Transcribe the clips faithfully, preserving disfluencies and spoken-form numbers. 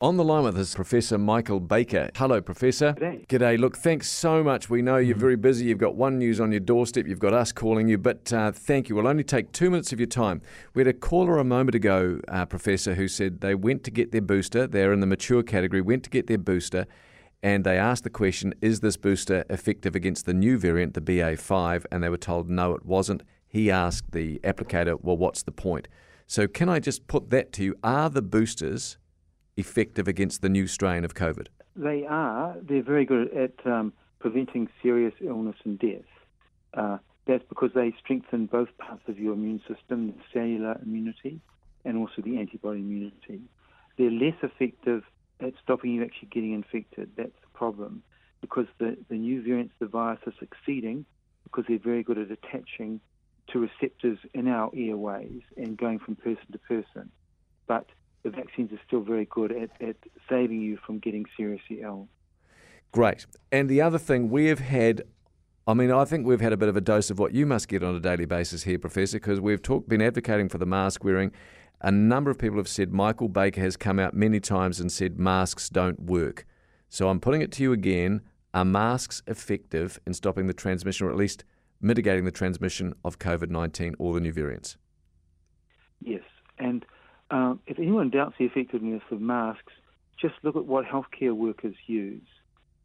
On the line with us, Professor Michael Baker. Hello, Professor. G'day. G'day. Look, thanks so much. We know you're very busy. You've got One News on your doorstep. You've got us calling you, but uh, thank you. We'll only take two minutes of your time. We had a caller a moment ago, uh, Professor, who said they went to get their booster. They're in the mature category, went to get their booster, and they asked the question, is this booster effective against the new variant, the B A five? And they were told, no, it wasn't. He asked the applicator, well, what's the point? So can I just put that to you? Are the boosters effective against the new strain of COVID? They are. They're very good at um, preventing serious illness and death. Uh, that's because they strengthen both parts of your immune system, the cellular immunity and also the antibody immunity. They're less effective at stopping you actually getting infected. That's the problem, because the, the new variants of the virus are succeeding because they're very good at attaching to receptors in our airways and going from person to person. But the vaccines are still very good at, at saving you from getting seriously ill. Great. And the other thing we have had, I mean, I think we've had a bit of a dose of what you must get on a daily basis here, Professor, because we've talked, been advocating for the mask wearing. A number of people have said, Michael Baker has come out many times and said masks don't work. So I'm putting it to you again, are masks effective in stopping the transmission, or at least mitigating the transmission of COVID nineteen or the new variants? Yes, and Um, if anyone doubts the effectiveness of masks, just look at what healthcare workers use.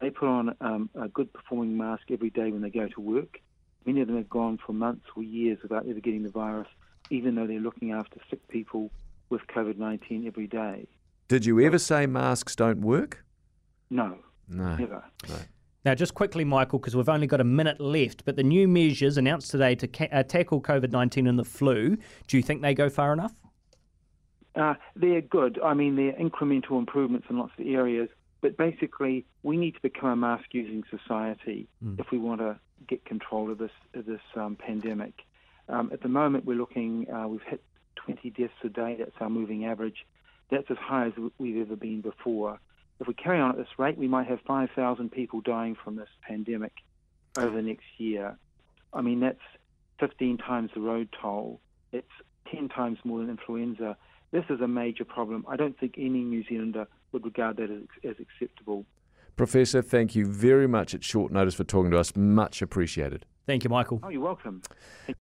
They put on um, a good performing mask every day when they go to work. Many of them have gone for months or years without ever getting the virus, even though they're looking after sick people with COVID nineteen every day. Did you ever say masks don't work? No, no. Never. No. Now, just quickly, Michael, because we've only got a minute left, but the new measures announced today to ca- uh, tackle COVID nineteen and the flu, do you think they go far enough? Uh, they're good. I mean, they're incremental improvements in lots of areas, but basically we need to become a mask-using society mm. if we want to get control of this of this um, pandemic. Um, at the moment, we're looking, uh, we've hit twenty deaths a day. That's our moving average. That's as high as we've ever been before. If we carry on at this rate, we might have five thousand people dying from this pandemic over the next year. I mean, that's fifteen times the road toll. It's ten times more than influenza. This is a major problem. I don't think any New Zealander would regard that as, as acceptable. Professor, thank you very much at short notice for talking to us. Much appreciated. Thank you, Michael. Oh, you're welcome. Thank